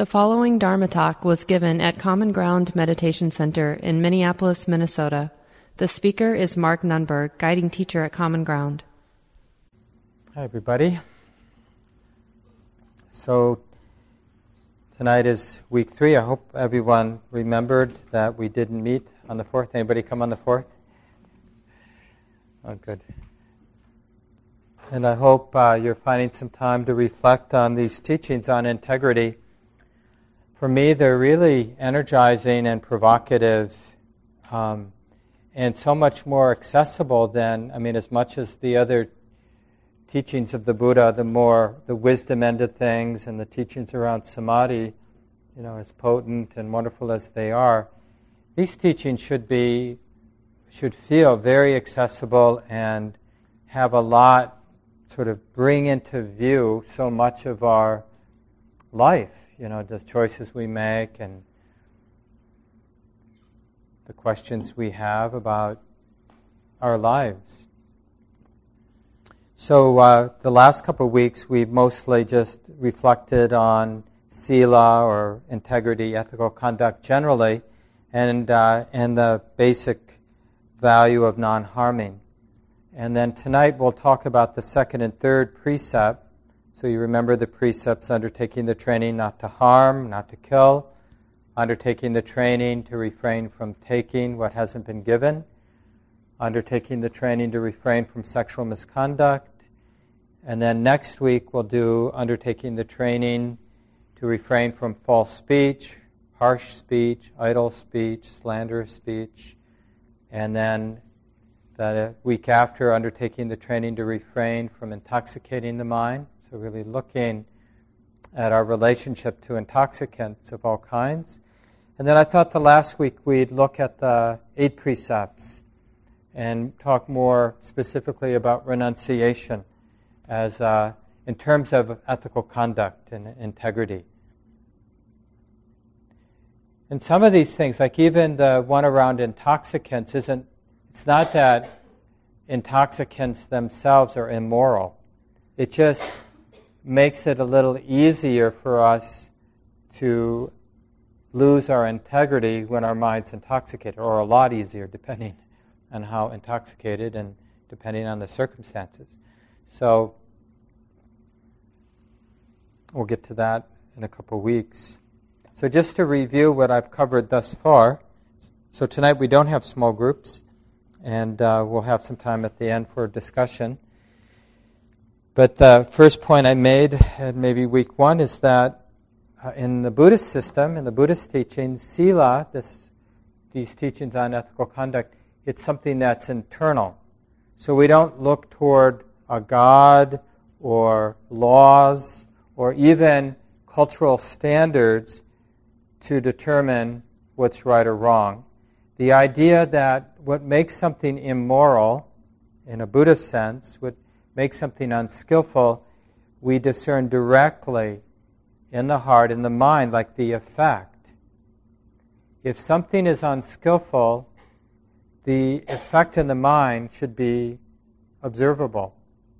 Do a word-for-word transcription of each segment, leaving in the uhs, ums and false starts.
The following Dharma talk was given at Common Ground Meditation Center in Minneapolis, Minnesota. The speaker is Mark Nunberg, guiding teacher at Common Ground. Hi, everybody. So tonight is week three. I hope everyone remembered that we didn't meet on the fourth. Anybody come on the fourth? Oh, good. And I hope uh, you're finding some time to reflect on these teachings on integrity. For me, they're really energizing and provocative um, and so much more accessible than, I mean, as much as the other teachings of the Buddha, the more the wisdom end of things and the teachings around samadhi, you know, as potent and wonderful as they are, these teachings should be, should feel very accessible and have a lot, sort of bring into view so much of our life. You know, the choices we make and the questions we have about our lives. So uh, the last couple of weeks, we've mostly just reflected on sila or integrity, ethical conduct generally, and uh, and the basic value of non-harming. And then tonight we'll talk about the second and third precept. So you remember the precepts undertaking the training not to harm, not to kill, undertaking the training to refrain from taking what hasn't been given, undertaking the training to refrain from sexual misconduct, and then next week we'll do undertaking the training to refrain from false speech, harsh speech, idle speech, slanderous speech, and then the week after undertaking the training to refrain from intoxicating the mind. So really looking at our relationship to intoxicants of all kinds. And then I thought the last week we'd look at the eight precepts and talk more specifically about renunciation as uh, in terms of ethical conduct and integrity. And some of these things, like even the one around intoxicants, isn't, it's not that intoxicants themselves are immoral. It just makes it a little easier for us to lose our integrity when our mind's intoxicated, or a lot easier depending on how intoxicated and depending on the circumstances. So we'll get to that in a couple of weeks. So just to review what I've covered thus far, so tonight we don't have small groups, and uh, we'll have some time at the end for discussion. But the first point I made at maybe week one is that in the Buddhist system, in the Buddhist teachings, sila, this, these teachings on ethical conduct, it's something that's internal. So we don't look toward a god or laws or even cultural standards to determine what's right or wrong. The idea that what makes something immoral, in a Buddhist sense, would make something unskillful, we discern directly in the heart, in the mind, like the effect. If something is unskillful, the effect in the mind should be observable,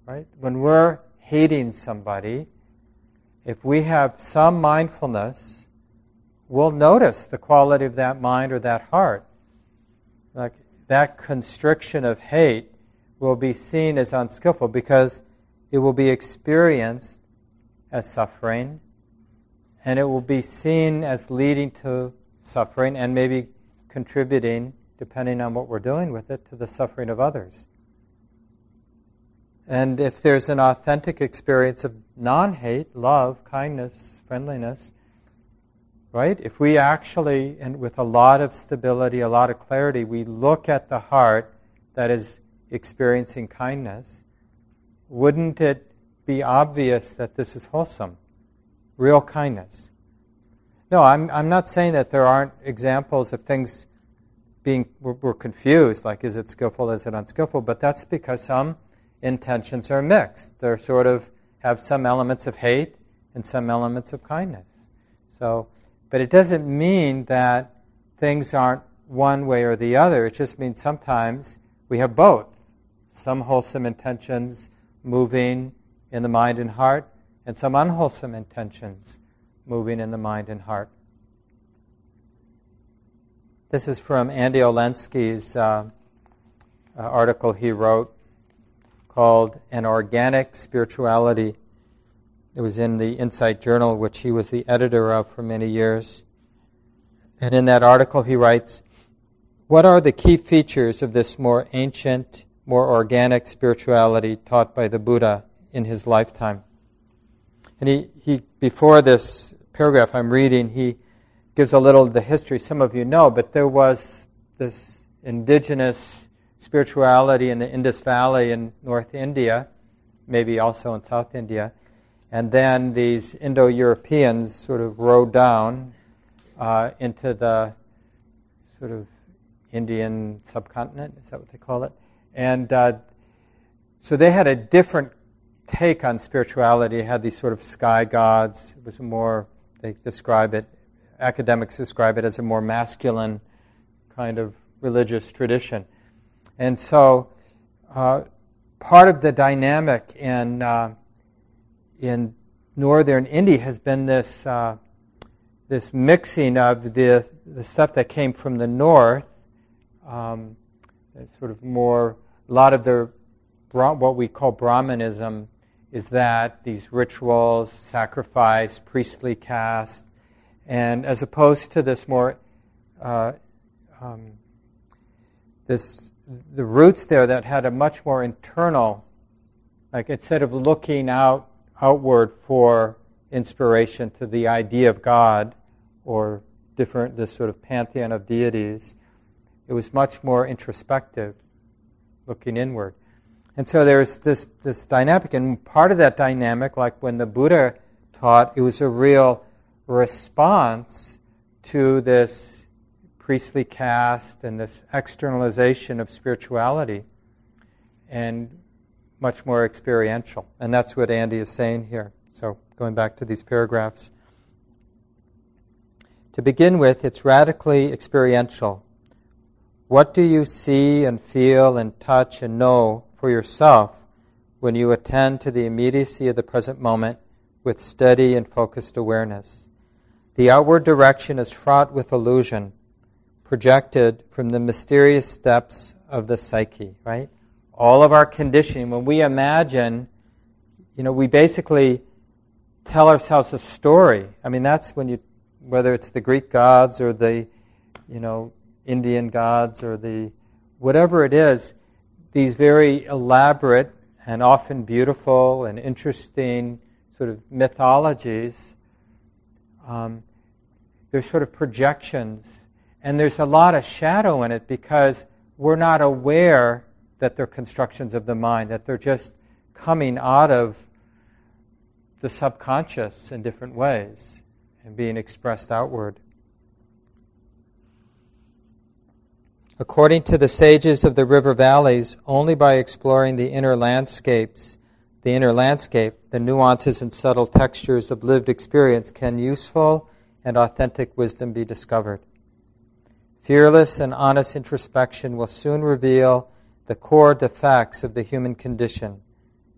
right? When we're hating somebody, if we have some mindfulness, we'll notice the quality of that mind or that heart. Like that constriction of hate will be seen as unskillful because it will be experienced as suffering and it will be seen as leading to suffering and maybe contributing, depending on what we're doing with it, to the suffering of others. And if there's an authentic experience of non-hate, love, kindness, friendliness, right? If we actually, and with a lot of stability, a lot of clarity, we look at the heart that is experiencing kindness, wouldn't it be obvious that this is wholesome, real kindness? No, I'm I'm not saying that there aren't examples of things being, we're, we're confused, like is it skillful, is it unskillful, but that's because some intentions are mixed. They're sort of, have some elements of hate and some elements of kindness. So, but it doesn't mean that things aren't one way or the other. It just means sometimes we have both. Some wholesome intentions moving in the mind and heart, and some unwholesome intentions moving in the mind and heart. This is from Andy Olensky's uh, uh, article he wrote called An Organic Spirituality. It was in the Insight Journal, which he was the editor of for many years. And in that article he writes, "What are the key features of this more ancient, more organic spirituality taught by the Buddha in his lifetime?" And he, he before this paragraph I'm reading, he gives a little of the history. Some of you know, but there was this indigenous spirituality in the Indus Valley in North India, maybe also in South India, and then these Indo-Europeans sort of rode down uh, into the sort of Indian subcontinent, is that what they call it? And uh, so they had a different take on spirituality. It had these sort of sky gods. It was more, they describe it, academics describe it as a more masculine kind of religious tradition. And so uh, part of the dynamic in uh, in northern India has been this uh, this mixing of the the stuff that came from the north, um, sort of more, a lot of the what we call Brahmanism is that these rituals, sacrifice, priestly caste, and as opposed to this more, uh, um, this the roots there that had a much more internal, like instead of looking out outward for inspiration to the idea of God or different this sort of pantheon of deities, it was much more introspective, looking inward. And so there's this this dynamic, and part of that dynamic, like when the Buddha taught, it was a real response to this priestly caste and this externalization of spirituality, and much more experiential. And that's what Andy is saying here. So going back to these paragraphs. To begin with, it's radically experiential. What do you see and feel and touch and know for yourself when you attend to the immediacy of the present moment with steady and focused awareness? The outward direction is fraught with illusion, projected from the mysterious depths of the psyche, right? All of our conditioning, when we imagine, you know, we basically tell ourselves a story. I mean, that's when you, whether it's the Greek gods or the, you know, Indian gods or the, whatever it is, these very elaborate and often beautiful and interesting sort of mythologies, um, they're sort of projections. And there's a lot of shadow in it because we're not aware that they're constructions of the mind, that they're just coming out of the subconscious in different ways and being expressed outward. According to the sages of the river valleys, only by exploring the inner landscapes, the inner landscape, the nuances and subtle textures of lived experience, can useful and authentic wisdom be discovered. Fearless and honest introspection will soon reveal the core defects of the human condition.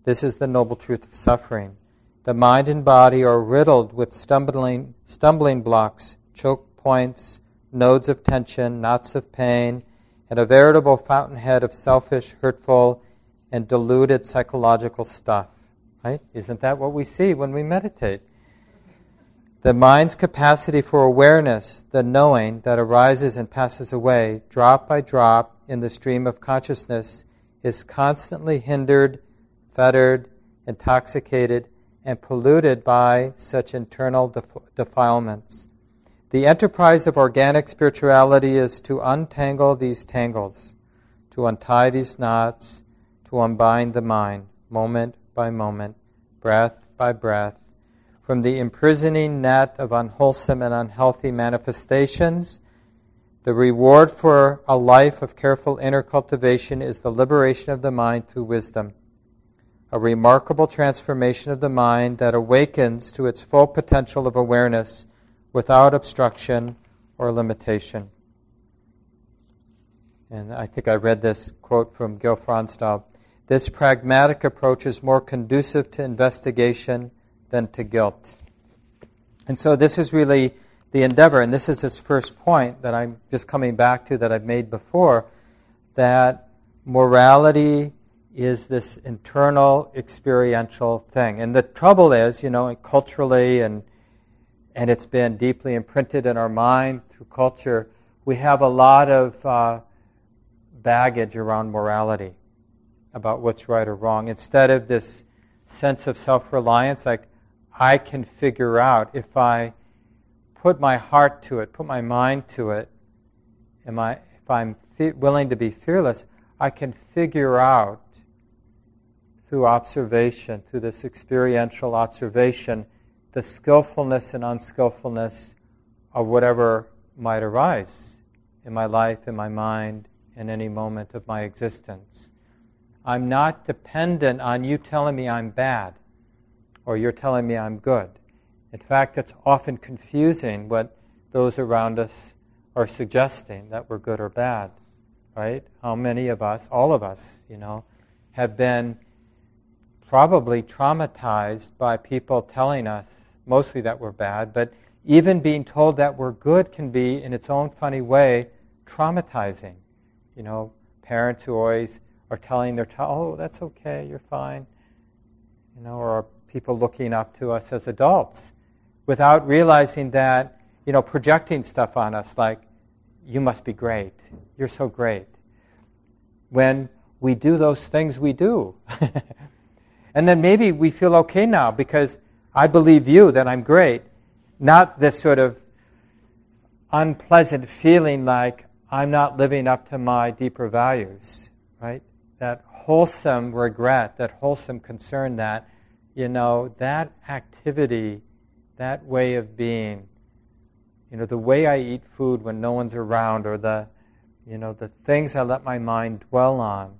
This is the noble truth of suffering. The mind and body are riddled with stumbling, stumbling blocks, choke points, nodes of tension, knots of pain, and a veritable fountainhead of selfish, hurtful, and deluded psychological stuff. Right? Isn't that what we see when we meditate? The mind's capacity for awareness, the knowing that arises and passes away, drop by drop, in the stream of consciousness, is constantly hindered, fettered, intoxicated, and polluted by such internal def- defilements. The enterprise of organic spirituality is to untangle these tangles, to untie these knots, to unbind the mind, moment by moment, breath by breath, from the imprisoning net of unwholesome and unhealthy manifestations. The reward for a life of careful inner cultivation is the liberation of the mind through wisdom, a remarkable transformation of the mind that awakens to its full potential of awareness without obstruction or limitation. And I think I read this quote from Gil Fronsdal. This pragmatic approach is more conducive to investigation than to guilt. And so this is really the endeavor, and this is this first point that I'm just coming back to that I've made before, that morality is this internal experiential thing. And the trouble is, you know, culturally, and and it's been deeply imprinted in our mind through culture, we have a lot of uh, baggage around morality, about what's right or wrong, instead of this sense of self-reliance, like I can figure out if I put my heart to it, put my mind to it, am I, if I'm fe- willing to be fearless, I can figure out through observation, through this experiential observation, the skillfulness and unskillfulness of whatever might arise in my life, in my mind, in any moment of my existence. I'm not dependent on you telling me I'm bad or you're telling me I'm good. In fact, it's often confusing what those around us are suggesting, that we're good or bad, right? How many of us, all of us, you know, have been probably traumatized by people telling us mostly that we're bad, but even being told that we're good can be, in its own funny way, traumatizing. You know, parents who always are telling their child, oh, that's okay, you're fine, you know, or people looking up to us as adults without realizing that, you know, projecting stuff on us like, you must be great, you're so great, when we do those things we do. And then maybe we feel okay now because I believe you that I'm great, not this sort of unpleasant feeling like I'm not living up to my deeper values, right? That wholesome regret, that wholesome concern that, you know, that activity, that way of being, you know, the way I eat food when no one's around, or the, you know, the things I let my mind dwell on.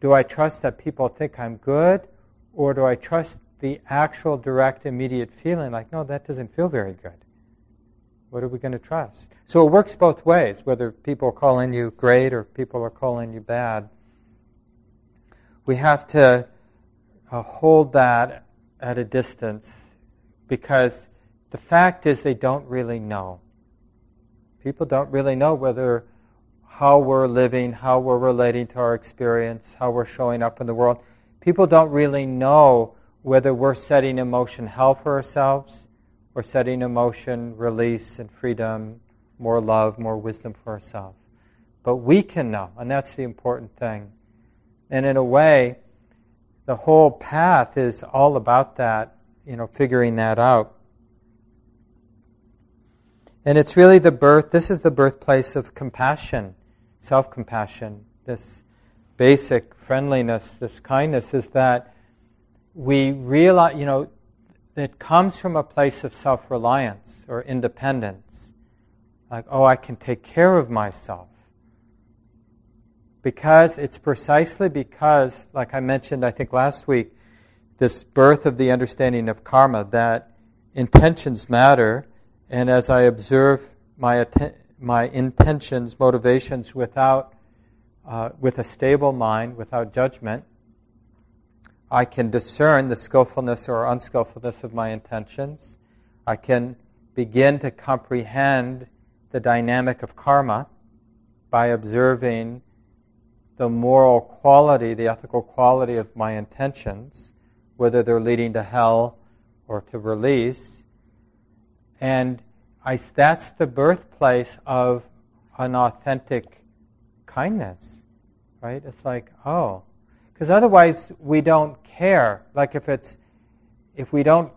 Do I trust that people think I'm good, or do I trust the actual direct immediate feeling like, no, that doesn't feel very good? What are we going to trust? So it works both ways, whether people are calling you great or people are calling you bad. We have to uh, hold that at a distance, because the fact is they don't really know. People don't really know whether how we're living, how we're relating to our experience, how we're showing up in the world. People don't really know whether we're setting in motion hell for ourselves, or setting emotion, release, and freedom, more love, more wisdom for ourselves. But we can know, and that's the important thing. And in a way, the whole path is all about that, you know, figuring that out. And it's really the birth, this is the birthplace of compassion, self-compassion, this basic friendliness, this kindness, is that we realize, you know, it comes from a place of self-reliance or independence. Like, oh, I can take care of myself. Because it's precisely because, like I mentioned, I think last week, this birth of the understanding of karma, that intentions matter, and as I observe my atten- my intentions, motivations without, uh, with a stable mind, without judgment, I can discern the skillfulness or unskillfulness of my intentions. I can begin to comprehend the dynamic of karma by observing the moral quality, the ethical quality of my intentions, whether they're leading to hell or to release. And I, that's the birthplace of an authentic kindness, right? It's like, oh, because otherwise we don't care. Like if it's, if we don't,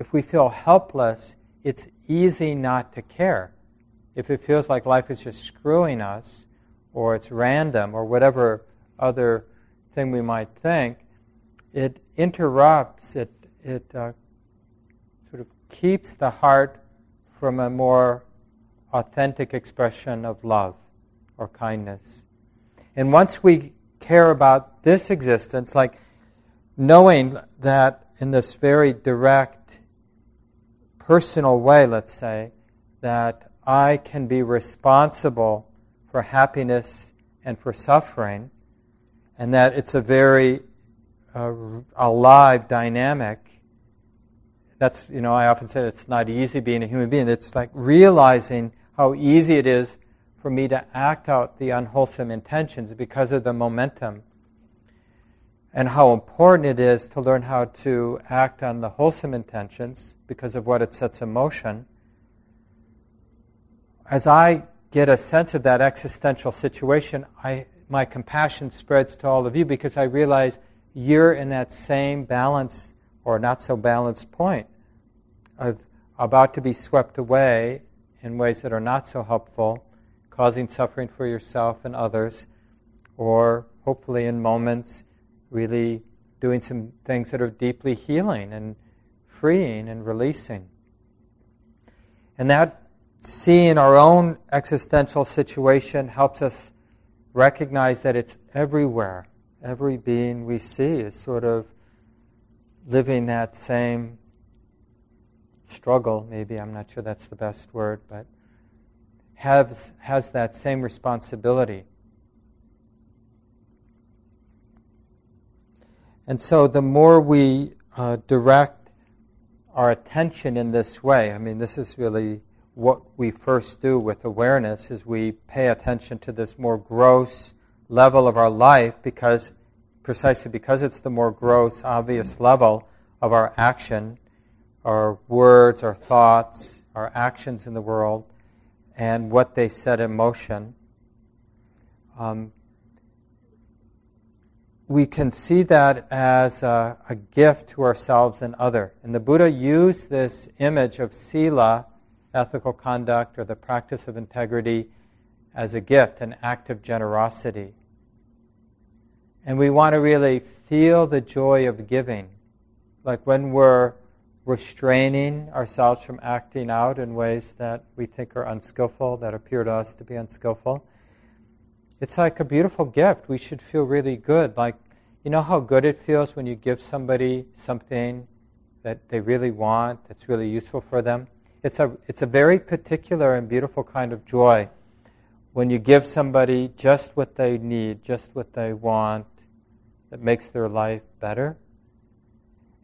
if we feel helpless, it's easy not to care. If it feels like life is just screwing us, or it's random, or whatever other thing we might think, it interrupts. It it uh, sort of keeps the heart from a more authentic expression of love or kindness. And once we care about this existence, like knowing that in this very direct, personal way, let's say, that I can be responsible for happiness and for suffering, and that it's a very uh, alive dynamic, that's, you know, I often say it's not easy being a human being. It's like realizing how easy it is for me to act out the unwholesome intentions because of the momentum, and how important it is to learn how to act on the wholesome intentions because of what it sets in motion. As I get a sense of that existential situation, I, my compassion spreads to all of you because I realize you're in that same balance or not so balanced point of about to be swept away in ways that are not so helpful, causing suffering for yourself and others, or hopefully in moments really doing some things that are deeply healing and freeing and releasing. And that seeing our own existential situation helps us recognize that it's everywhere. Every being we see is sort of living that same struggle, maybe, I'm not sure that's the best word, but has, has that same responsibility. And so the more we uh, direct our attention in this way, I mean, this is really what we first do with awareness, is we pay attention to this more gross level of our life, because precisely because it's the more gross, obvious level of our action, our words, our thoughts, our actions in the world, and what they set in motion. Um, we can see that as a, a gift to ourselves and other. And the Buddha used this image of sila, ethical conduct, or the practice of integrity, as a gift, an act of generosity. And we want to really feel the joy of giving. Like when we're restraining ourselves from acting out in ways that we think are unskillful, that appear to us to be unskillful, it's like a beautiful gift. We should feel really good. Like, you know how good it feels when you give somebody something that they really want, that's really useful for them? It's a, it's a very particular and beautiful kind of joy when you give somebody just what they need, just what they want, that makes their life better.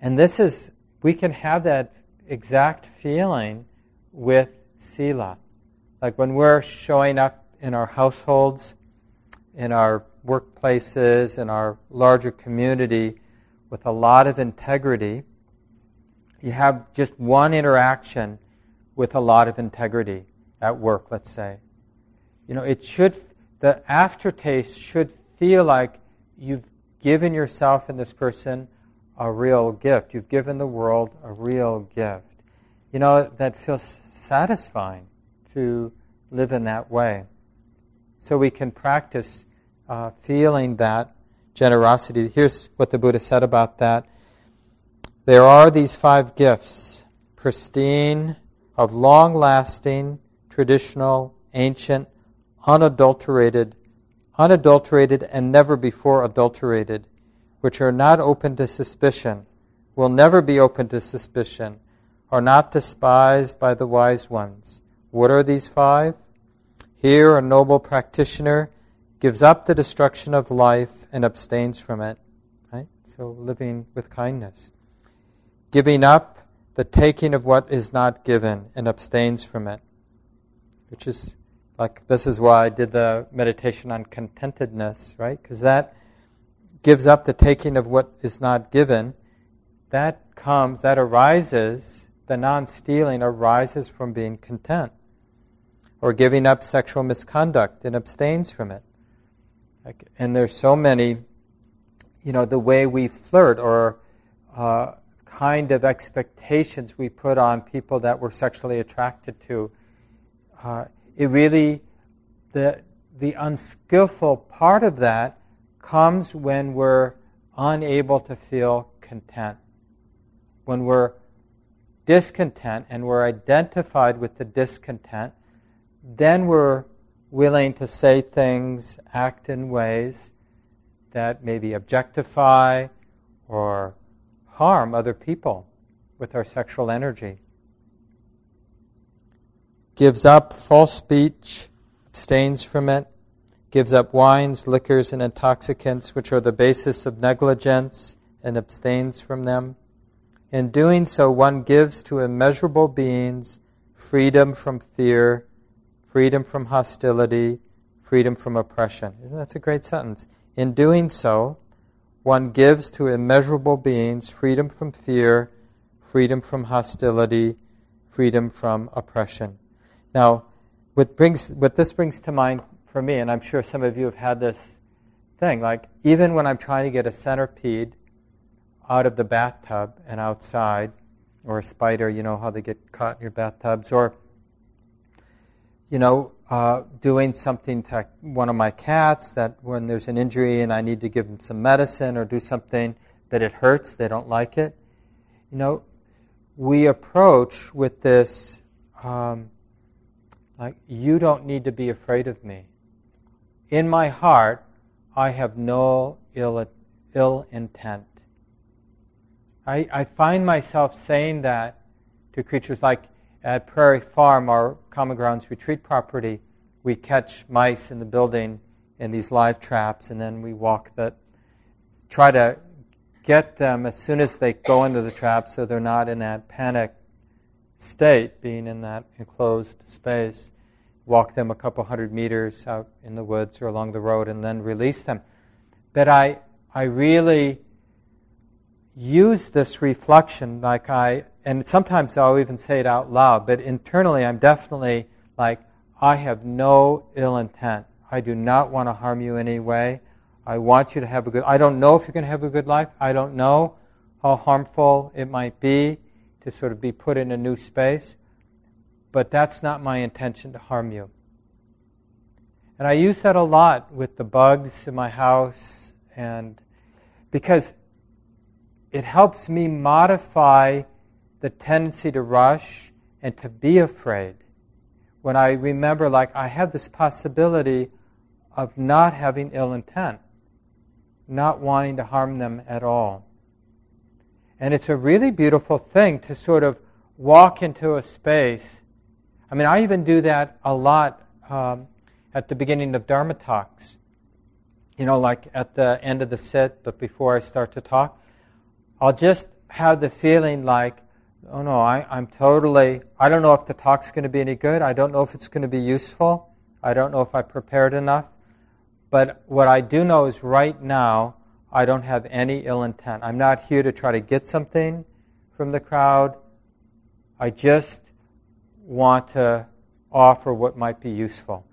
And this is, we can have that exact feeling with sila. Like when we're showing up in our households, in our workplaces, in our larger community with a lot of integrity, you have just one interaction with a lot of integrity at work, let's say. You know, it should, the aftertaste should feel like you've given yourself and this person a real gift. You've given the world a real gift. You know, that feels satisfying to live in that way. So we can practice uh, feeling that generosity. Here's what the Buddha said about that. There are these five gifts, pristine, of long-lasting, traditional, ancient, unadulterated, unadulterated and never before adulterated, which are not open to suspicion, will never be open to suspicion, are not despised by the wise ones. What are these five? Here a noble practitioner gives up the destruction of life and abstains from it. Right? So living with kindness. Giving up the taking of what is not given and abstains from it, which is like, this is why I did the meditation on contentedness, right? Because that gives up the taking of what is not given. That comes, that arises, the non-stealing arises from being content. Or giving up sexual misconduct and abstains from it. Like, and there's so many, you know, the way we flirt or uh, kind of expectations we put on people that we're sexually attracted to. Uh, It really, the the unskillful part of that comes when we're unable to feel content. When we're discontent and we're identified with the discontent, then we're willing to say things, act in ways that maybe objectify or harm other people with our sexual energy. Gives up false speech, abstains from it, gives up wines, liquors, and intoxicants, which are the basis of negligence, and abstains from them. In doing so, one gives to immeasurable beings freedom from fear, freedom from hostility, freedom from oppression. Isn't that a great sentence? In doing so, one gives to immeasurable beings freedom from fear, freedom from hostility, freedom from oppression. Now, what brings what this brings to mind for me, and I'm sure some of you have had this thing, like even when I'm trying to get a centipede out of the bathtub and outside, or a spider, you know how they get caught in your bathtubs, or, you know, uh, doing something to one of my cats that when there's an injury and I need to give them some medicine or do something that it hurts, they don't like it. You know, we approach with this, um, like, you don't need to be afraid of me. In my heart, I have no ill, ill intent. I, I find myself saying that to creatures like at Prairie Farm, our Common Grounds retreat property. We catch mice in the building in these live traps, and then we walk that, try to get them as soon as they go into the trap so they're not in that panic state, being in that enclosed space. Walk them a couple hundred meters out in the woods or along the road and then release them. But I, I really use this reflection, like I, and sometimes I'll even say it out loud, but internally I'm definitely like, I have no ill intent. I do not want to harm you in any way. I want you to have a good, I don't know if you're going to have a good life. I don't know how harmful it might be to sort of be put in a new space. But that's not my intention to harm you. And I use that a lot with the bugs in my house, and because it helps me modify the tendency to rush and to be afraid. When I remember, like, I have this possibility of not having ill intent, not wanting to harm them at all. And it's a really beautiful thing to sort of walk into a space. I mean, I even do that a lot um, at the beginning of Dharma talks. You know, like at the end of the sit, but before I start to talk, I'll just have the feeling like, oh no, I, I'm totally, I don't know if the talk's going to be any good. I don't know if it's going to be useful. I don't know if I prepared enough. But what I do know is right now, I don't have any ill intent. I'm not here to try to get something from the crowd. I just want to offer what might be useful.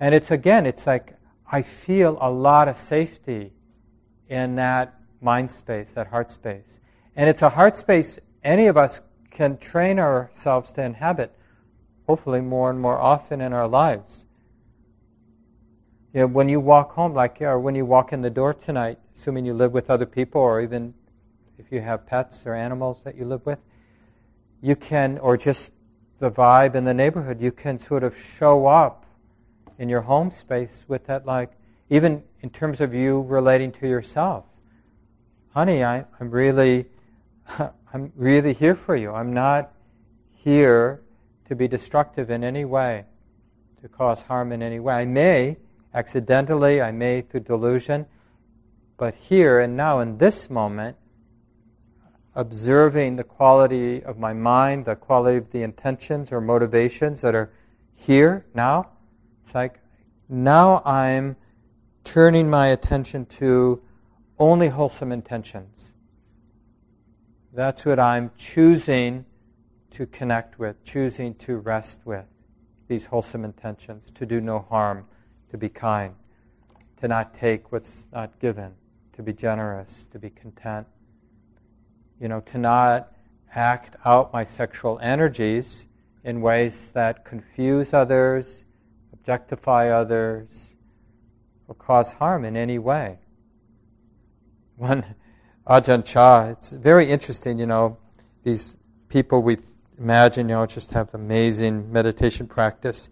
And it's, again, it's like I feel a lot of safety in that mind space, that heart space. And it's a heart space any of us can train ourselves to inhabit, hopefully more and more often in our lives. You know, when you walk home, like, or when you walk in the door tonight, assuming you live with other people, or even if you have pets or animals that you live with, you can, or just the vibe in the neighborhood, you can sort of show up in your home space with that, like, even in terms of you relating to yourself. Honey, I, I'm really, I'm really here for you. I'm not here to be destructive in any way, to cause harm in any way. I may accidentally, I may through delusion, but here and now in this moment, observing the quality of my mind, the quality of the intentions or motivations that are here now. It's like now I'm turning my attention to only wholesome intentions. That's what I'm choosing to connect with, choosing to rest with, these wholesome intentions, to do no harm, to be kind, to not take what's not given, to be generous, to be content. You know, to not act out my sexual energies in ways that confuse others, objectify others, or cause harm in any way. One, Ajahn Chah, it's very interesting, you know, these people we imagine, you know, just have amazing meditation practice.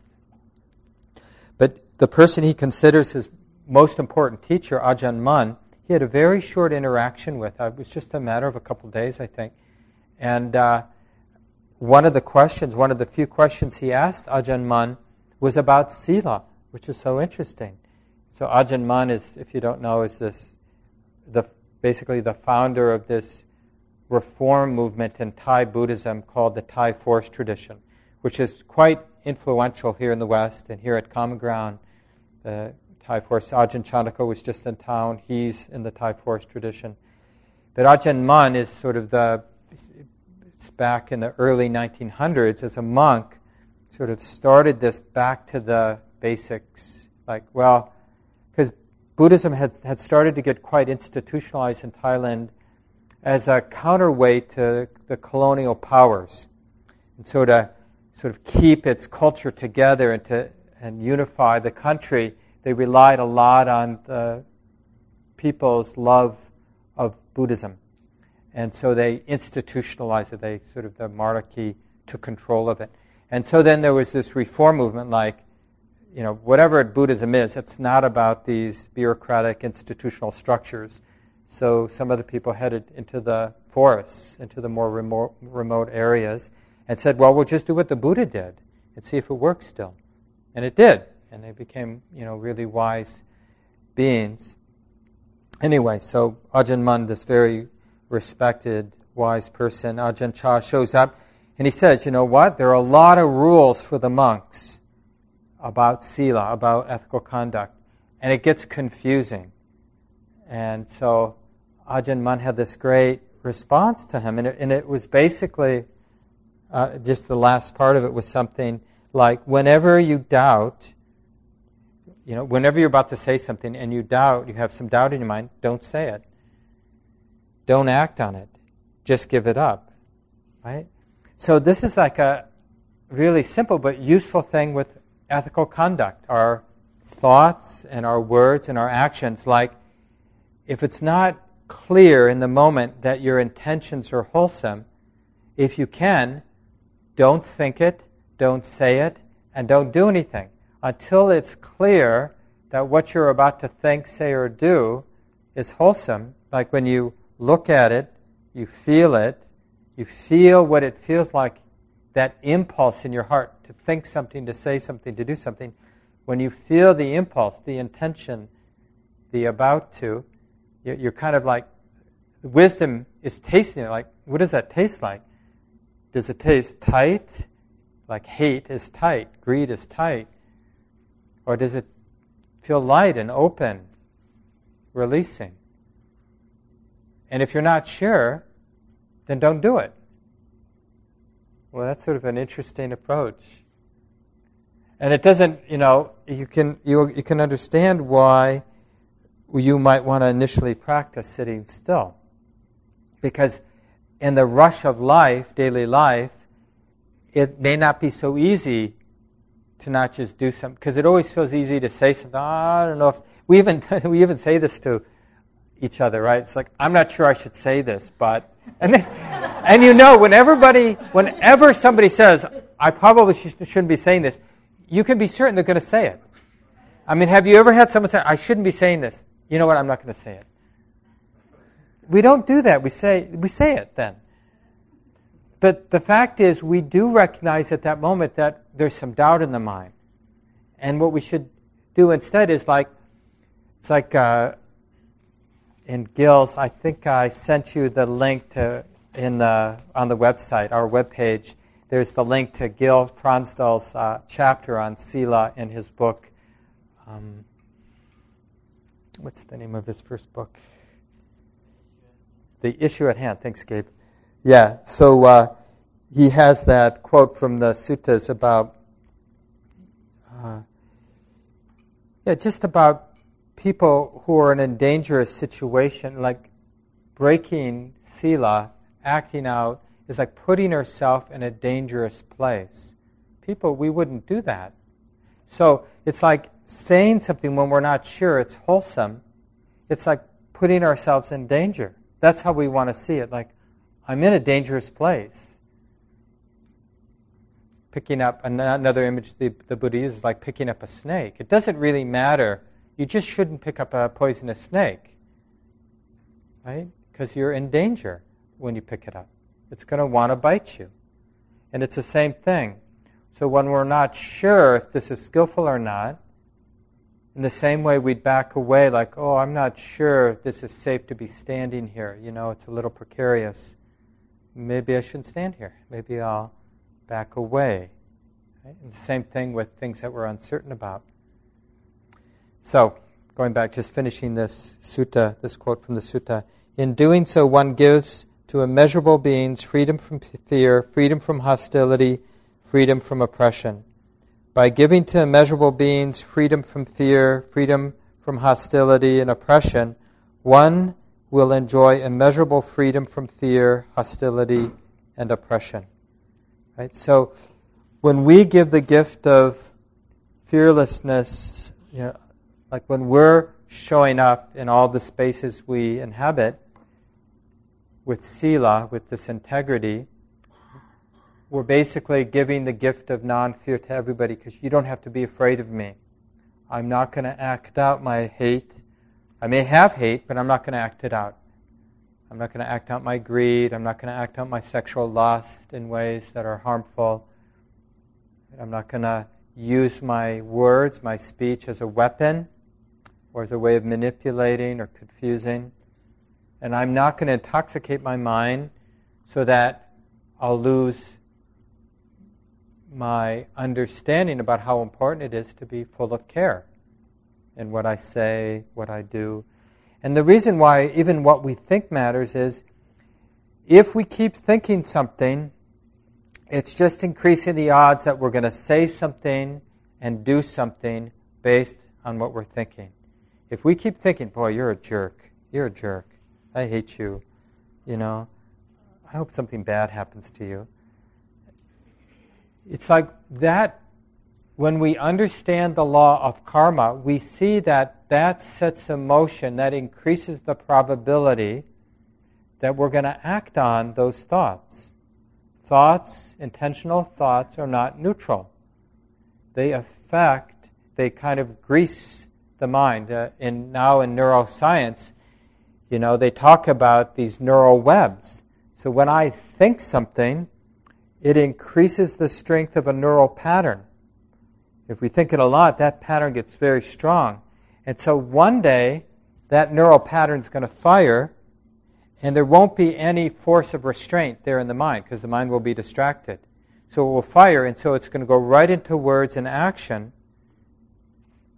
But the person he considers his most important teacher, Ajahn Mun, he had a very short interaction with. It was just a matter of a couple of days, I think. And uh, one of the questions, one of the few questions he asked Ajahn Mun was about sila, which is so interesting. So Ajahn Mun is, if you don't know, is this the basically the founder of this reform movement in Thai Buddhism called the Thai Forest Tradition, which is quite influential here in the West and here at Common Ground. The Thai Forest, Ajahn Channaka was just in town. He's in the Thai Forest Tradition. But Ajahn Mun is sort of the, it's back in the early nineteen hundreds as a monk, sort of started this back to the basics. Like, well, because Buddhism had, had started to get quite institutionalized in Thailand as a counterweight to the colonial powers. And so to sort of keep its culture together and to and unify the country, they relied a lot on the people's love of Buddhism. And so they institutionalized it. They sort of, the monarchy took control of it. And so then there was this reform movement, like, you know, whatever Buddhism is, it's not about these bureaucratic institutional structures. So some of the people headed into the forests, into the more remote, remote areas, and said, well, we'll just do what the Buddha did and see if it works still. And it did. And they became, you know, really wise beings. Anyway, so Ajahn Mun, this very respected, wise person, Ajahn Chah, shows up, and he says, you know what? There are a lot of rules for the monks about sila, about ethical conduct, and it gets confusing. And so Ajahn Mun had this great response to him, and it, and it was basically, uh, just the last part of it was something like, whenever you doubt, you know, whenever you're about to say something and you doubt, you have some doubt in your mind, don't say it. Don't act on it. Just give it up, right? So this is like a really simple but useful thing with ethical conduct, our thoughts and our words and our actions. Like, if it's not clear in the moment that your intentions are wholesome, if you can, don't think it, don't say it, and don't do anything until it's clear that what you're about to think, say, or do is wholesome. Like, when you look at it, you feel it, you feel what it feels like, that impulse in your heart to think something, to say something, to do something. When you feel the impulse, the intention, the about to, you're kind of like, wisdom is tasting it. Like, what does that taste like? Does it taste tight? Like, hate is tight, greed is tight. Or does it feel light and open, releasing? And if you're not sure, then don't do it. Well, that's sort of an interesting approach. And it doesn't, you know, you can you, you can understand why you might want to initially practice sitting still. Because in the rush of life, daily life, it may not be so easy to not just do something. Because it always feels easy to say something. Oh, I don't know if... We even, we even say this to each other, right? It's like, I'm not sure I should say this, but... And then, and you know, when everybody, whenever somebody says, I probably sh- shouldn't be saying this, you can be certain they're going to say it. I mean, have you ever had someone say, I shouldn't be saying this? You know what? I'm not going to say it. We don't do that. We say we say it then. But the fact is, we do recognize at that moment that there's some doubt in the mind. And what we should do instead is like, it's like uh, in Gil's, I think I sent you the link to in the, on the website, our webpage. There's the link to Gil Fronsdal's uh, chapter on sila in his book. Um, what's the name of his first book? The Issue at Hand. Thanks, Gabe. Yeah, so uh, he has that quote from the suttas about, uh, yeah, just about people who are in a dangerous situation, like breaking sila, acting out, is like putting herself in a dangerous place. People, we wouldn't do that. So it's like saying something when we're not sure it's wholesome. It's like putting ourselves in danger. That's how we want to see it. Like, I'm in a dangerous place. Picking up another image the, the Buddha uses, like picking up a snake. It doesn't really matter. You just shouldn't pick up a poisonous snake, right? Because you're in danger when you pick it up. It's going to want to bite you. And it's the same thing. So when we're not sure if this is skillful or not, in the same way we'd back away, like, oh, I'm not sure if this is safe to be standing here. You know, it's a little precarious. maybe I shouldn't stand here. Maybe I'll back away. Right? And the same thing with things that we're uncertain about. So, going back, just finishing this sutta, this quote from the sutta. In doing so, one gives to immeasurable beings freedom from fear, freedom from hostility, freedom from oppression. By giving to immeasurable beings freedom from fear, freedom from hostility and oppression, one will enjoy immeasurable freedom from fear, hostility, and oppression. Right? So when we give the gift of fearlessness, you know, like when we're showing up in all the spaces we inhabit with sila, with this integrity, we're basically giving the gift of non-fear to everybody, because you don't have to be afraid of me. I'm not going to act out my hate. I may have hate, but I'm not going to act it out. I'm not going to act out my greed. I'm not going to act out my sexual lust in ways that are harmful. I'm not going to use my words, my speech, as a weapon or as a way of manipulating or confusing. And I'm not going to intoxicate my mind so that I'll lose my understanding about how important it is to be full of care in what I say, what I do. And the reason why even what we think matters is if we keep thinking something, it's just increasing the odds that we're going to say something and do something based on what we're thinking. If we keep thinking, boy, you're a jerk, you're a jerk, I hate you, you know, I hope something bad happens to you. It's like that. When we understand the law of karma, we see that that sets in motion, that increases the probability that we're going to act on those thoughts. Thoughts, intentional thoughts, are not neutral. They affect, they kind of grease the mind. Uh, in, now in neuroscience, you know, they talk about these neural webs. So when I think something, it increases the strength of a neural pattern. If we think it a lot, that pattern gets very strong. And so one day, that neural pattern's going to fire, and there won't be any force of restraint there in the mind, because the mind will be distracted. So it will fire, and so it's going to go right into words and action,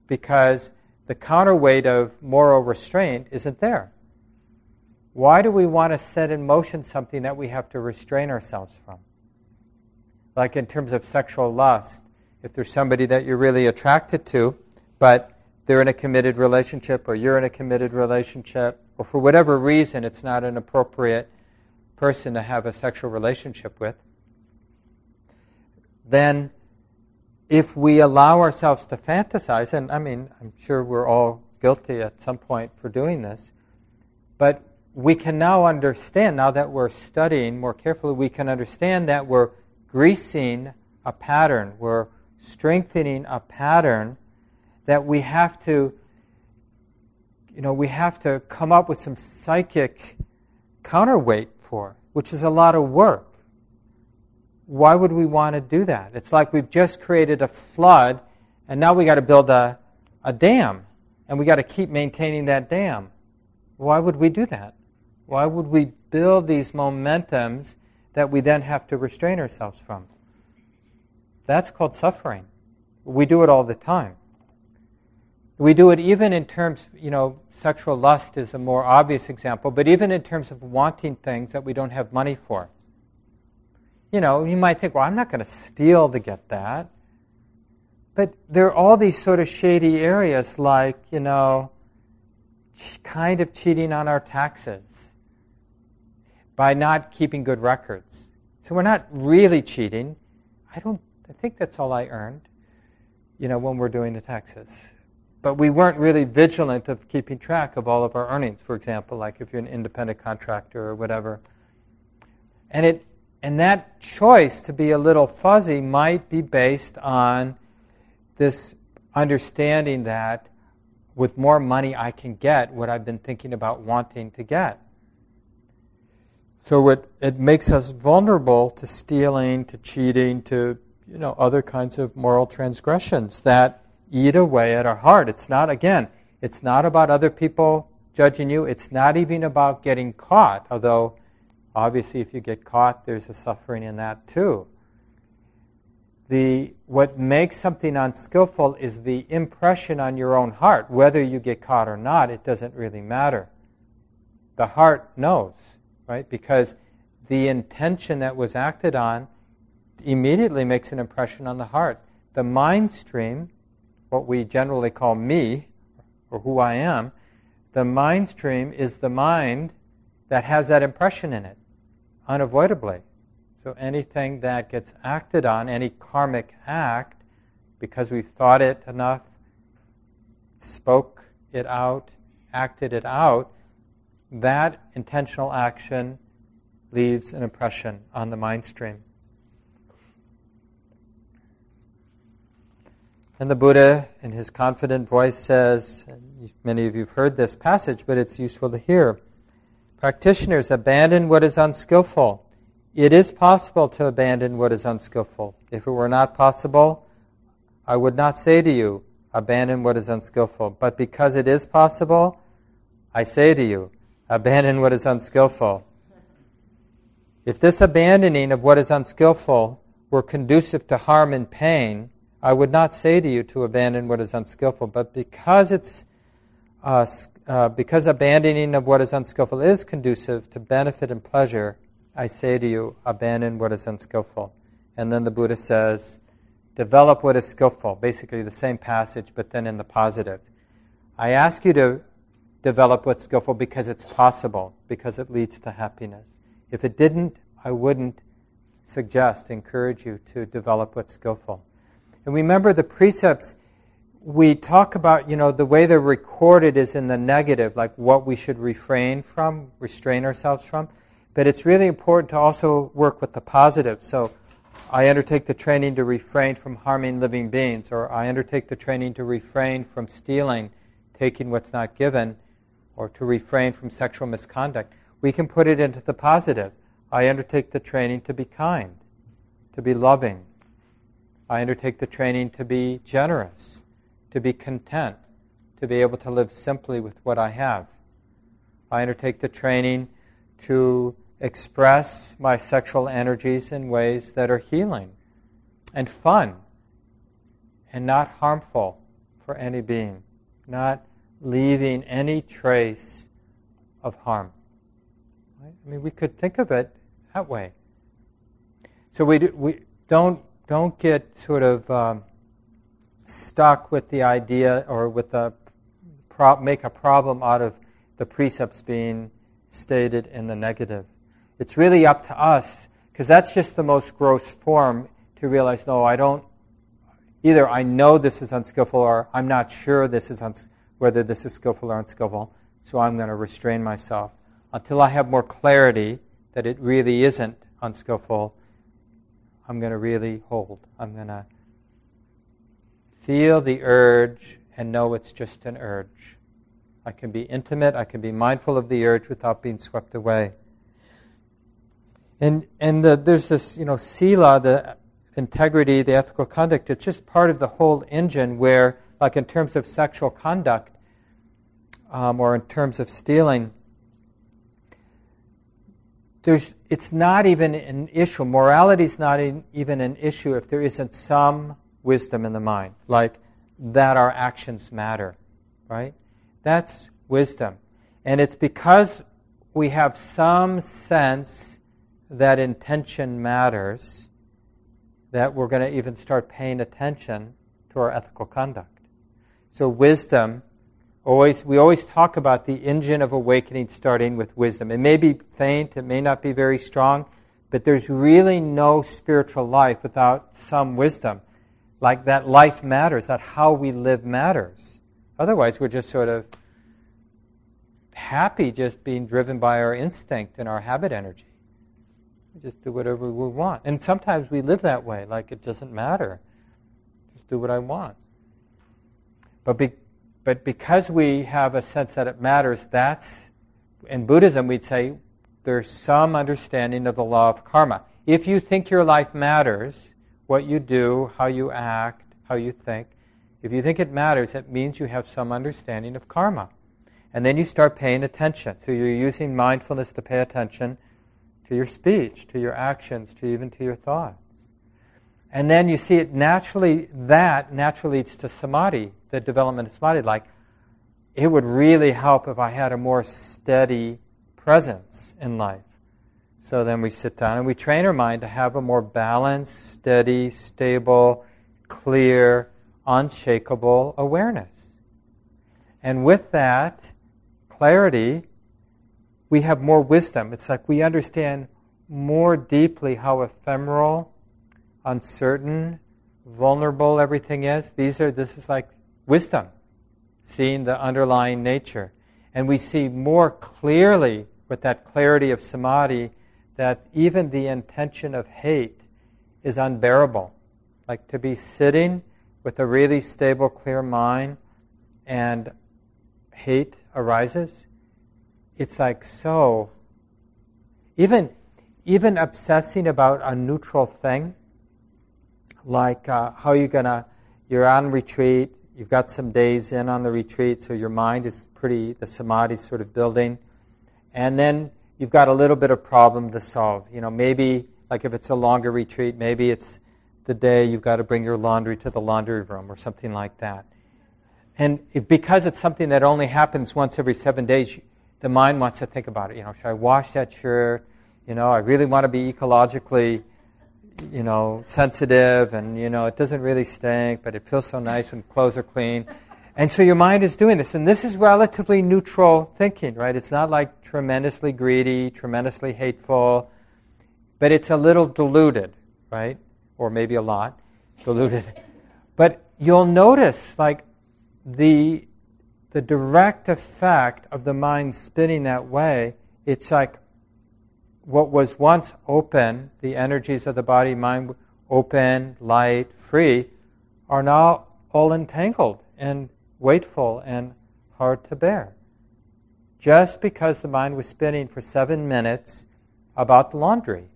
because the counterweight of moral restraint isn't there. Why do we want to set in motion something that we have to restrain ourselves from? Like in terms of sexual lust, if there's somebody that you're really attracted to, but they're in a committed relationship or you're in a committed relationship, or for whatever reason it's not an appropriate person to have a sexual relationship with, then if we allow ourselves to fantasize, and I mean, I'm sure we're all guilty at some point for doing this, but we can now understand, now that we're studying more carefully, we can understand that we're greasing a pattern, we're strengthening a pattern that we have to, you know, we have to come up with some psychic counterweight for, which is a lot of work. Why would we want to do that? It's like we've just created a flood, and now we got to build a, a dam, and we got to keep maintaining that dam. Why would we do that? Why would we build these momentums that we then have to restrain ourselves from? That's called suffering. We do it all the time. We do it even in terms, you know, sexual lust is a more obvious example, but even in terms of wanting things that we don't have money for. You know, you might think, well, I'm not going to steal to get that. But there are all these sort of shady areas, like, you know, kind of cheating on our taxes by not keeping good records. So we're not really cheating. I don't I think that's all I earned, you know, when we're doing the taxes. But we weren't really vigilant of keeping track of all of our earnings, for example, like if you're an independent contractor or whatever. And it and that choice to be a little fuzzy might be based on this understanding that with more money I can get what I've been thinking about wanting to get. So it, it makes us vulnerable to stealing, to cheating, to, you know, other kinds of moral transgressions that eat away at our heart. It's not, again, it's not about other people judging you. It's not even about getting caught, although Obviously, if you get caught, there's a suffering in that too. The, what makes something unskillful is the impression on your own heart. Whether you get caught or not, it doesn't really matter. The heart knows, right? Because the intention that was acted on immediately makes an impression on the heart. The mind stream, what we generally call me, or who I am, the mind stream is the mind that has that impression in it, unavoidably. So anything that gets acted on, any karmic act, because we thought it enough, spoke it out, acted it out, that intentional action leaves an impression on the mind stream. And the Buddha, in his confident voice, says, and many of you have heard this passage, but it's useful to hear, practitioners, abandon what is unskillful. It is possible to abandon what is unskillful. If it were not possible, I would not say to you, abandon what is unskillful. But because it is possible, I say to you, abandon what is unskillful. If this abandoning of what is unskillful were conducive to harm and pain, I would not say to you to abandon what is unskillful. But because it's uh, uh, because abandoning of what is unskillful is conducive to benefit and pleasure, I say to you, abandon what is unskillful. And then the Buddha says, develop what is skillful. Basically the same passage, but then in the positive. I ask you to develop what's skillful because it's possible, because it leads to happiness. If it didn't, I wouldn't suggest, encourage you to develop what's skillful. And remember the precepts we talk about, you know, the way they're recorded is in the negative, like what we should refrain from, restrain ourselves from. But it's really important to also work with the positive. So I undertake the training to refrain from harming living beings, or I undertake the training to refrain from stealing, taking what's not given, or to refrain from sexual misconduct. We can put it into the positive. I undertake the training to be kind, to be loving. I undertake the training to be generous, to be content, to be able to live simply with what I have. I undertake the training to express my sexual energies in ways that are healing and fun and not harmful for any being, not leaving any trace of harm. Right? I mean, we could think of it that way. So we do, we don't don't get sort of um, stuck with the idea or with the pro- make a problem out of the precepts being stated in the negative. It's really up to us, because that's just the most gross form to realize, no, I don't, either I know this is unskillful or I'm not sure this is uns- whether this is skillful or unskillful, so I'm going to restrain myself. Until I have more clarity that it really isn't unskillful, I'm going to really hold. I'm going to feel the urge and know it's just an urge. I can be intimate, I can be mindful of the urge without being swept away. And and the, there's this, you know, sila, the integrity, the ethical conduct, it's just part of the whole engine where, like in terms of sexual conduct um, or in terms of stealing, there's it's not even an issue. Morality's not in, even an issue if there isn't some wisdom in the mind, like that our actions matter, right? That's wisdom. And it's because we have some sense that intention matters that we're going to even start paying attention to our ethical conduct. So wisdom, always we always talk about the engine of awakening starting with wisdom. It may be faint, it may not be very strong, but there's really no spiritual life without some wisdom. Like that life matters, that how we live matters. Otherwise, we're just sort of happy just being driven by our instinct and our habit energy. We just do whatever we want. And sometimes we live that way, like it doesn't matter. Just do what I want. But be, but because we have a sense that it matters, that's, in Buddhism we'd say there's some understanding of the law of karma. If you think your life matters, what you do, how you act, how you think, if you think it matters, that means you have some understanding of karma. And then you start paying attention. So you're using mindfulness to pay attention to your speech, to your actions, to even to your thoughts. And then you see it naturally, that naturally leads to samadhi, the development of samadhi. Like, it would really help if I had a more steady presence in life. So then we sit down and we train our mind to have a more balanced, steady, stable, clear, unshakable awareness. And with that clarity, we have more wisdom. It's like we understand more deeply how ephemeral, uncertain, vulnerable everything is. These are this is like wisdom, seeing the underlying nature. And we see more clearly with that clarity of samadhi that even the intention of hate is unbearable. Like to be sitting with a really stable, clear mind and hate arises, it's like so. Even, even obsessing about a neutral thing, like uh, how you're gonna, you're on retreat, you've got some days in on the retreat, so your mind is pretty, the samadhi's sort of building, and then you've got a little bit of problem to solve. You know, maybe, like if it's a longer retreat, maybe it's the day you've got to bring your laundry to the laundry room or something like that. And it, because it's something that only happens once every seven days, the mind wants to think about it. You know, should I wash that shirt? You know, I really want to be ecologically, you know, sensitive, and, you know, it doesn't really stink, but it feels so nice when clothes are clean. And so your mind is doing this. And this is relatively neutral thinking, right? It's not like tremendously greedy, tremendously hateful, but it's a little diluted, right? Or maybe a lot diluted. But you'll notice, like, the the direct effect of the mind spinning that way, it's like what was once open, the energies of the body, mind, open, light, free, are now all entangled and weightful and hard to bear. Just because the mind was spinning for seven minutes about the laundry,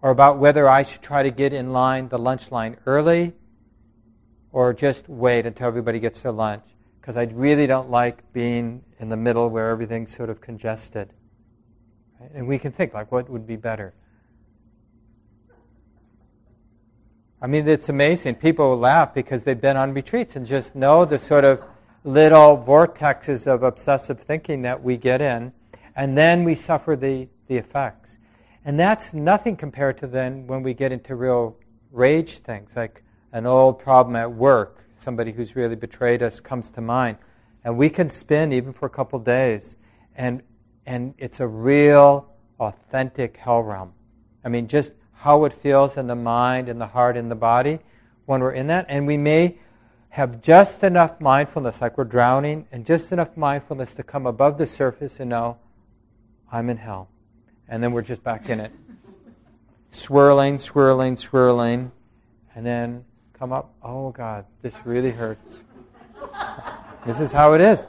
or about whether I should try to get in line, the lunch line early, or just wait until everybody gets their lunch, because I really don't like being in the middle where everything's sort of congested. Right? And we can think, like, what would be better? I mean, it's amazing. People laugh because they've been on retreats and just know the sort of little vortexes of obsessive thinking that we get in, and then we suffer the, the effects. And that's nothing compared to then when we get into real rage things, like an old problem at work, somebody who's really betrayed us comes to mind. And we can spin even for a couple days. And and it's a real, authentic hell realm. I mean, just how it feels in the mind, in the heart, in the body when we're in that. And we may have just enough mindfulness, like we're drowning, and just enough mindfulness to come above the surface and know, I'm in hell. And then we're just back in it. Swirling, swirling, swirling. And then come up, oh God, this really hurts. This is how it is.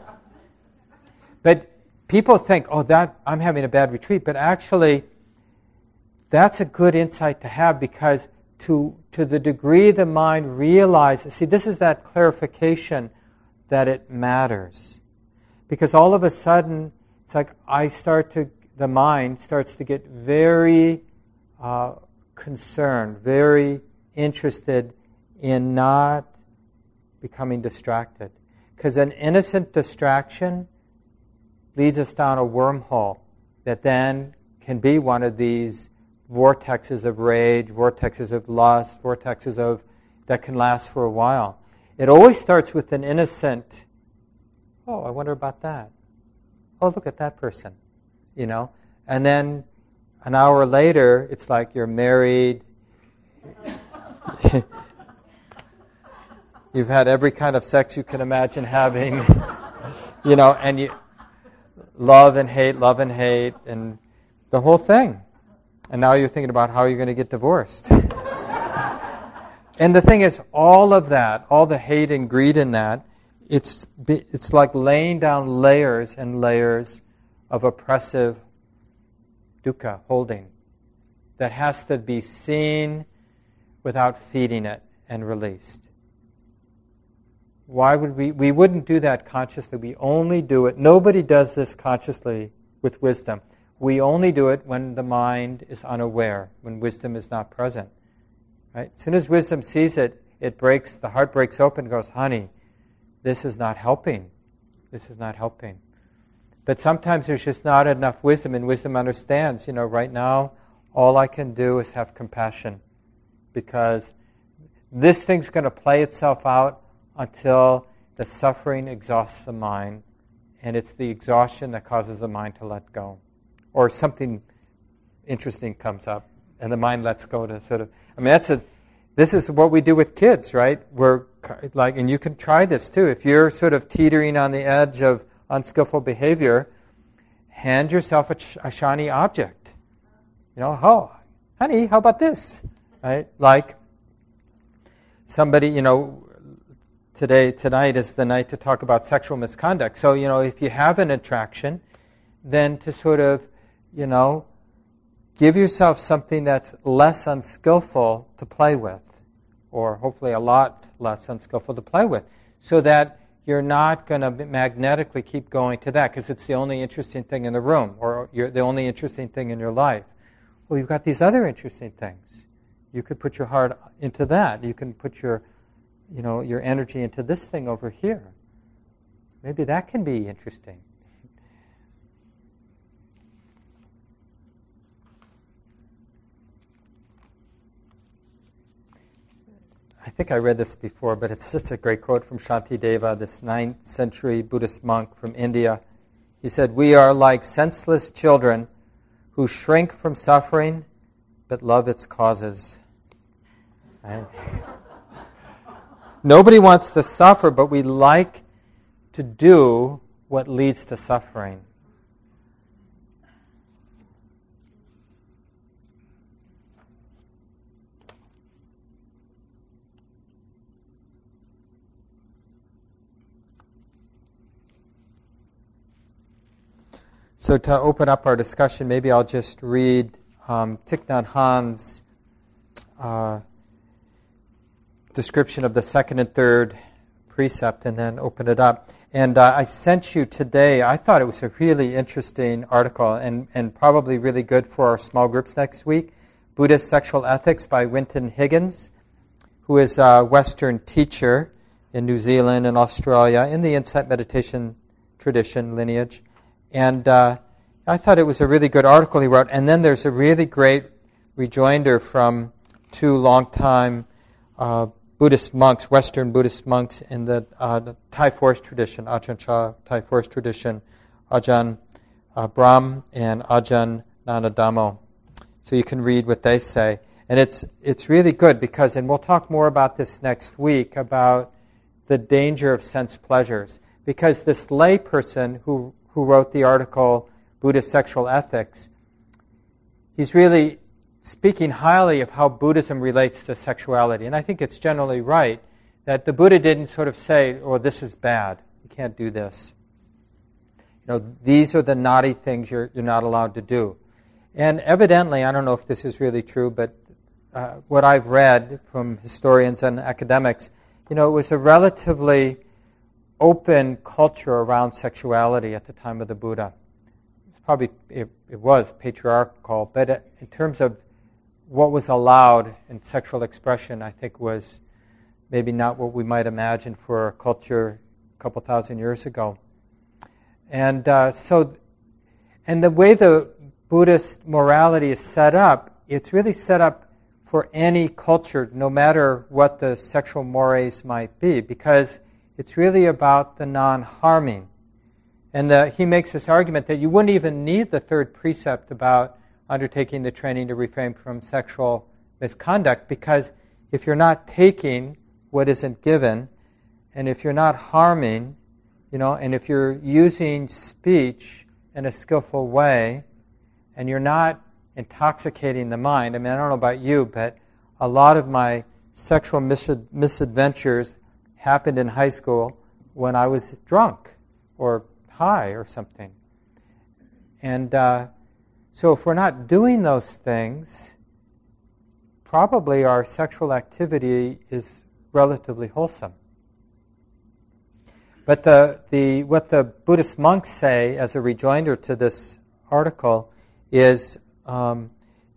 But people think, oh, that I'm having a bad retreat. But actually, that's a good insight to have, because to to the degree the mind realizes, see, this is that clarification that it matters. Because all of a sudden, it's like I start to, the mind starts to get very uh, concerned, very interested in not becoming distracted. Because an innocent distraction leads us down a wormhole that then can be one of these vortexes of rage, vortexes of lust, vortexes of that can last for a while. It always starts with an innocent, oh, I wonder about that. Oh, look at that person, you know. And then an hour later, it's like you're married. You've had every kind of sex you can imagine having, you know, and you love and hate, love and hate, and the whole thing. And now you're thinking about how you're going to get divorced. And the thing is, all of that, all the hate and greed in that, it's it's like laying down layers and layers of oppressive dukkha holding that has to be seen without feeding it and released. Why would we? We wouldn't do that consciously. We only do it. Nobody does this consciously with wisdom. We only do it when the mind is unaware, when wisdom is not present. Right? As soon as wisdom sees it, it breaks, the heart breaks open and goes, honey, this is not helping. This is not helping. But sometimes there's just not enough wisdom, and wisdom understands, you know, right now, all I can do is have compassion because this thing's going to play itself out until the suffering exhausts the mind, and it's the exhaustion that causes the mind to let go. Or something interesting comes up, and the mind lets go to sort of, I mean, that's a, this is what we do with kids, right? We're like, and you can try this too. If you're sort of teetering on the edge of unskillful behavior, hand yourself a, sh- a shiny object. You know, oh, honey, how about this? Right? Like somebody, you know, today, tonight is the night to talk about sexual misconduct. So, you know, if you have an attraction, then to sort of, you know, give yourself something that's less unskillful to play with, or hopefully a lot less unskillful to play with, so that you're not going to magnetically keep going to that because it's the only interesting thing in the room, or you're the only interesting thing in your life. Well, you've got these other interesting things. You could put your heart into that. You can put your, you know, your energy into this thing over here. Maybe that can be interesting. I think I read this before, but it's just a great quote from Shantideva, this ninth century Buddhist monk from India. He said, "We are like senseless children who shrink from suffering but love its causes." Right? Nobody wants to suffer, but we like to do what leads to suffering. So to open up our discussion, maybe I'll just read um, Thich Nhat Hanh's uh, description of the second and third precept and then open it up. And uh, I sent you today, I thought it was a really interesting article and, and probably really good for our small groups next week, Buddhist Sexual Ethics by Winton Higgins, who is a Western teacher in New Zealand and Australia in the Insight Meditation Tradition lineage. And uh, I thought it was a really good article he wrote. And then there's a really great rejoinder from two longtime uh, Buddhist monks, Western Buddhist monks in the, uh, the Thai Forest Tradition, Ajahn Chah, Thai Forest Tradition, Ajahn uh, Brahm and Ajahn Nanadamo. So you can read what they say. And it's it's really good because, and we'll talk more about this next week, about the danger of sense pleasures. Because this lay person who who wrote the article, Buddhist Sexual Ethics, he's really speaking highly of how Buddhism relates to sexuality. And I think it's generally right that the Buddha didn't sort of say, oh, this is bad, you can't do this. You know, these are the naughty things you're, you're not allowed to do. And evidently, I don't know if this is really true, but uh, what I've read from historians and academics, you know, it was a relatively open culture around sexuality at the time of the Buddha. It's probably it, it was patriarchal, but it, in terms of what was allowed in sexual expression, I think was maybe not what we might imagine for a culture a couple thousand years ago. And uh, so, and the way the Buddhist morality is set up, it's really set up for any culture, no matter what the sexual mores might be, because it's really about the non-harming. And the, he makes this argument that you wouldn't even need the third precept about undertaking the training to refrain from sexual misconduct, because if you're not taking what isn't given, and if you're not harming, you know, and if you're using speech in a skillful way, and you're not intoxicating the mind, I mean, I don't know about you, but a lot of my sexual mis- misadventures happened in high school when I was drunk or high or something. And uh, so if we're not doing those things, probably our sexual activity is relatively wholesome. But the, the what the Buddhist monks say as a rejoinder to this article is, um,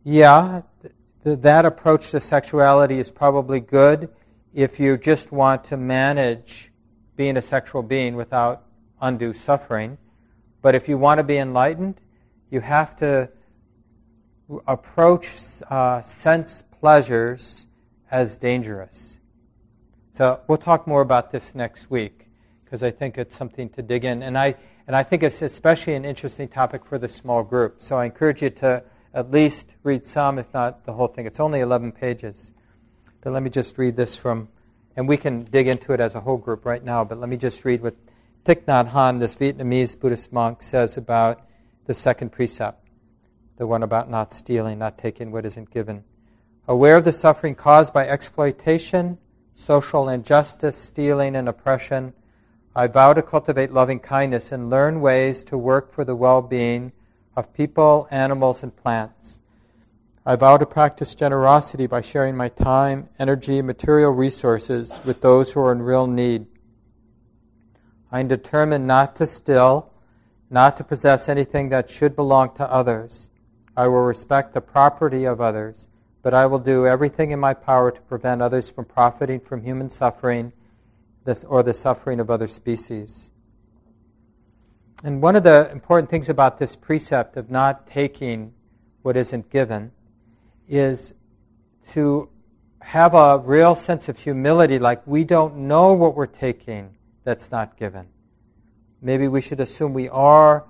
yeah, th- th- that approach to sexuality is probably good if you just want to manage being a sexual being without undue suffering. But if you want to be enlightened, you have to approach uh, sense pleasures as dangerous. So we'll talk more about this next week, because I think it's something to dig in. And I and I think it's especially an interesting topic for the small group. So I encourage you to at least read some, if not the whole thing. It's only eleven pages. But let me just read this from, and we can dig into it as a whole group right now, but let me just read what Thich Nhat Hanh, this Vietnamese Buddhist monk, says about the second precept, the one about not stealing, not taking what isn't given. Aware of the suffering caused by exploitation, social injustice, stealing, and oppression, I vow to cultivate loving kindness and learn ways to work for the well-being of people, animals, and plants. I vow to practice generosity by sharing my time, energy, material resources with those who are in real need. I am determined not to steal, not to possess anything that should belong to others. I will respect the property of others, but I will do everything in my power to prevent others from profiting from human suffering or the suffering of other species. And one of the important things about this precept of not taking what isn't given is to have a real sense of humility, like we don't know what we're taking that's not given. Maybe we should assume we are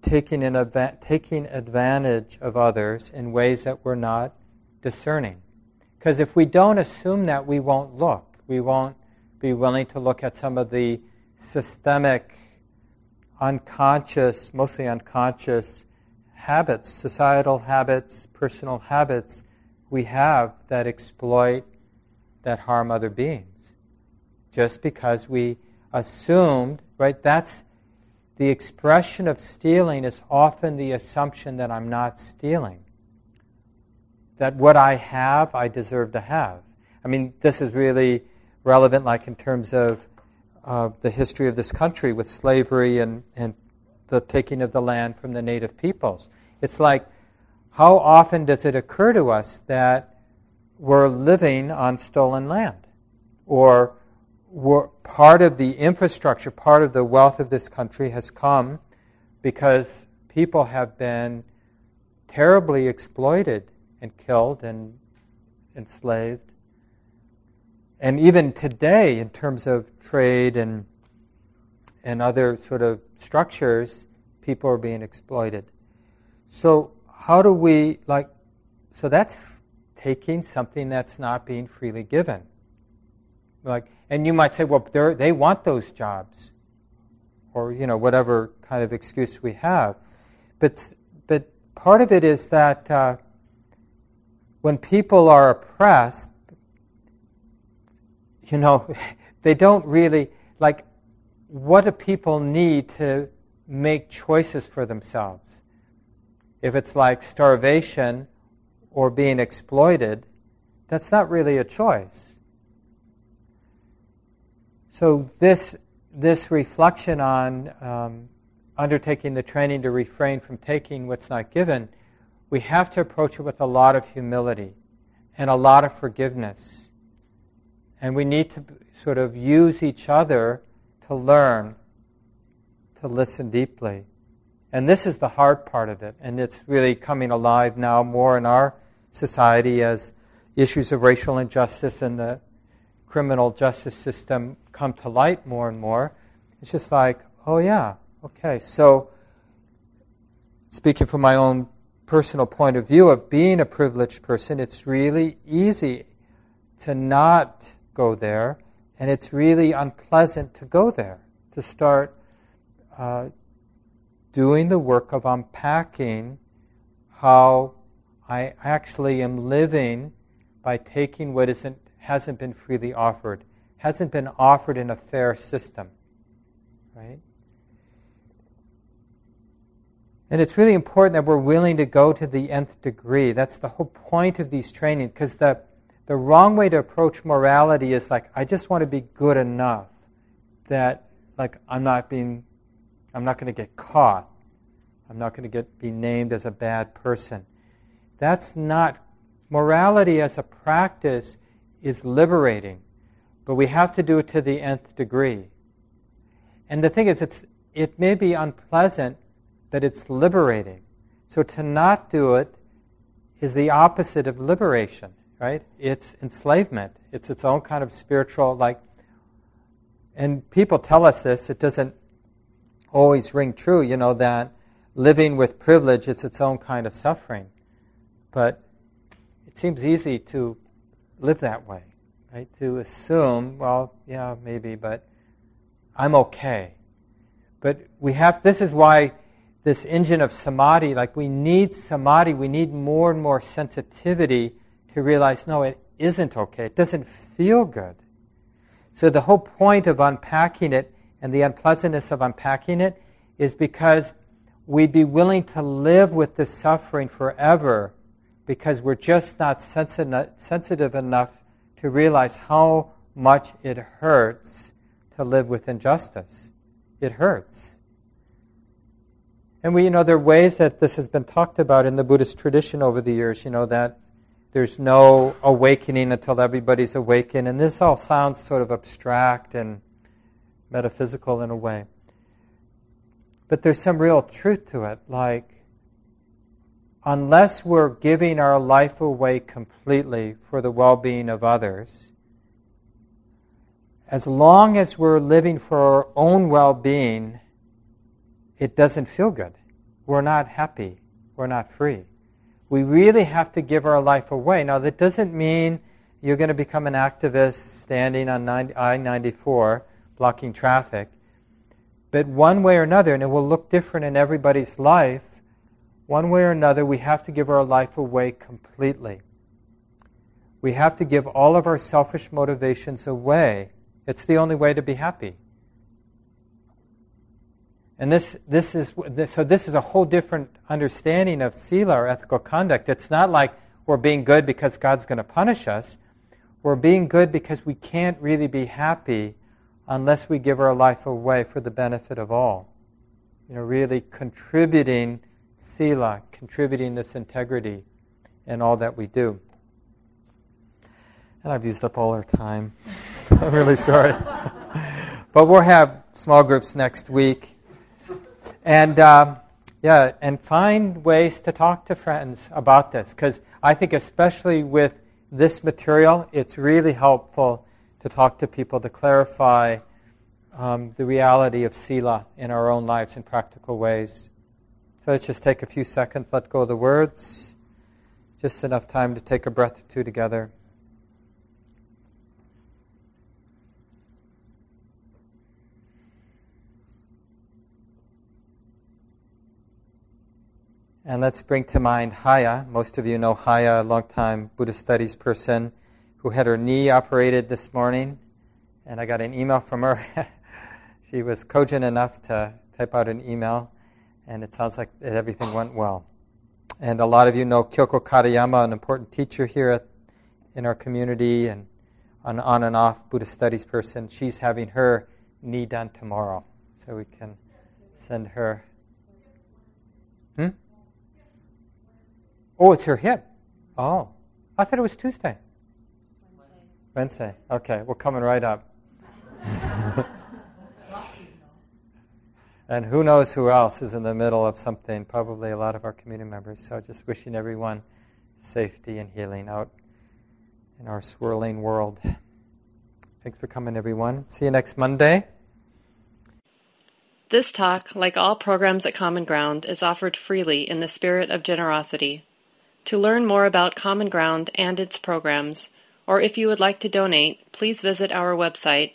taking, an adva- taking advantage of others in ways that we're not discerning. Because if we don't assume that, we won't look. We won't be willing to look at some of the systemic, unconscious, mostly unconscious habits, societal habits, personal habits we have that exploit, that harm other beings. Just because we assumed, right, that's the expression of stealing is often the assumption that I'm not stealing. That what I have, I deserve to have. I mean, this is really relevant, like in terms of uh, the history of this country with slavery and, and the taking of the land from the native peoples. It's like, how often does it occur to us that we're living on stolen land? Or we're part of the infrastructure, part of the wealth of this country has come because people have been terribly exploited and killed and enslaved. And even today, in terms of trade and and other sort of structures, people are being exploited. So how do we, like, so that's taking something that's not being freely given. Like, and you might say, well, they want those jobs, or, you know, whatever kind of excuse we have. But but part of it is that uh, when people are oppressed, you know, they don't really, like, what do people need to make choices for themselves? If it's like starvation or being exploited, that's not really a choice. So this this reflection on um, undertaking the training to refrain from taking what's not given, we have to approach it with a lot of humility and a lot of forgiveness. And we need to sort of use each other to learn, to listen deeply. And this is the hard part of it. And it's really coming alive now more in our society as issues of racial injustice and the criminal justice system come to light more and more. It's just like, oh yeah, okay. So speaking from my own personal point of view of being a privileged person, it's really easy to not go there, and it's really unpleasant to go there, to start uh, doing the work of unpacking how I actually am living by taking what isn't hasn't been freely offered, hasn't been offered in a fair system, right? And it's really important that we're willing to go to the nth degree. That's the whole point of these training, because the, the wrong way to approach morality is like, I just want to be good enough that, like, I'm not being, I'm not going to get caught. I'm not going to get be named as a bad person. That's not, morality as a practice is liberating, but we have to do it to the nth degree. And the thing is, it's, it may be unpleasant, but it's liberating. So to not do it is the opposite of liberation, right? It's enslavement. It's its own kind of spiritual, like, and people tell us this, it doesn't always ring true, you know, that living with privilege is its own kind of suffering. But it seems easy to live that way, right? To assume, well, yeah, maybe, but I'm okay. But we have, this is why this engine of samadhi, like we need samadhi, we need more and more sensitivity to realize, no, it isn't okay. It doesn't feel good. So the whole point of unpacking it and the unpleasantness of unpacking it is because we'd be willing to live with this suffering forever because we're just not sensi- sensitive enough to realize how much it hurts to live with injustice. It hurts. And we, you know, there are ways that this has been talked about in the Buddhist tradition over the years, you know, that there's no awakening until everybody's awakened. And this all sounds sort of abstract and metaphysical in a way. But there's some real truth to it. Like, unless we're giving our life away completely for the well-being of others, as long as we're living for our own well-being, it doesn't feel good. We're not happy. We're not free. We really have to give our life away. Now, that doesn't mean you're going to become an activist standing on I ninety-four, blocking traffic. But one way or another, and it will look different in everybody's life, one way or another, we have to give our life away completely. We have to give all of our selfish motivations away. It's the only way to be happy. And this, this is this, so. This is a whole different understanding of sila, or ethical conduct. It's not like we're being good because God's going to punish us. We're being good because we can't really be happy unless we give our life away for the benefit of all. You know, really contributing sila, contributing this integrity in all that we do. And I've used up all our time. I'm really sorry. But we'll have small groups next week. And um, yeah, and find ways to talk to friends about this, because I think especially with this material, it's really helpful to talk to people to clarify um, the reality of sila in our own lives in practical ways. So let's just take a few seconds, let go of the words, just enough time to take a breath or two together. And let's bring to mind Haya. Most of you know Haya, a long-time Buddhist studies person who had her knee operated this morning. And I got an email from her. She was cogent enough to type out an email. And it sounds like everything went well. And a lot of you know Kyoko Katayama, an important teacher here at, in our community and an on and off Buddhist studies person. She's having her knee done tomorrow. So we can send her... Hmm? Oh, it's her hip. Oh, I thought it was Tuesday. Wednesday. Wednesday. Okay, we're coming right up. And who knows who else is in the middle of something, probably a lot of our community members. So just wishing everyone safety and healing out in our swirling world. Thanks for coming, everyone. See you next Monday. This talk, like all programs at Common Ground, is offered freely in the spirit of generosity. To learn more about Common Ground and its programs, or if you would like to donate, please visit our website,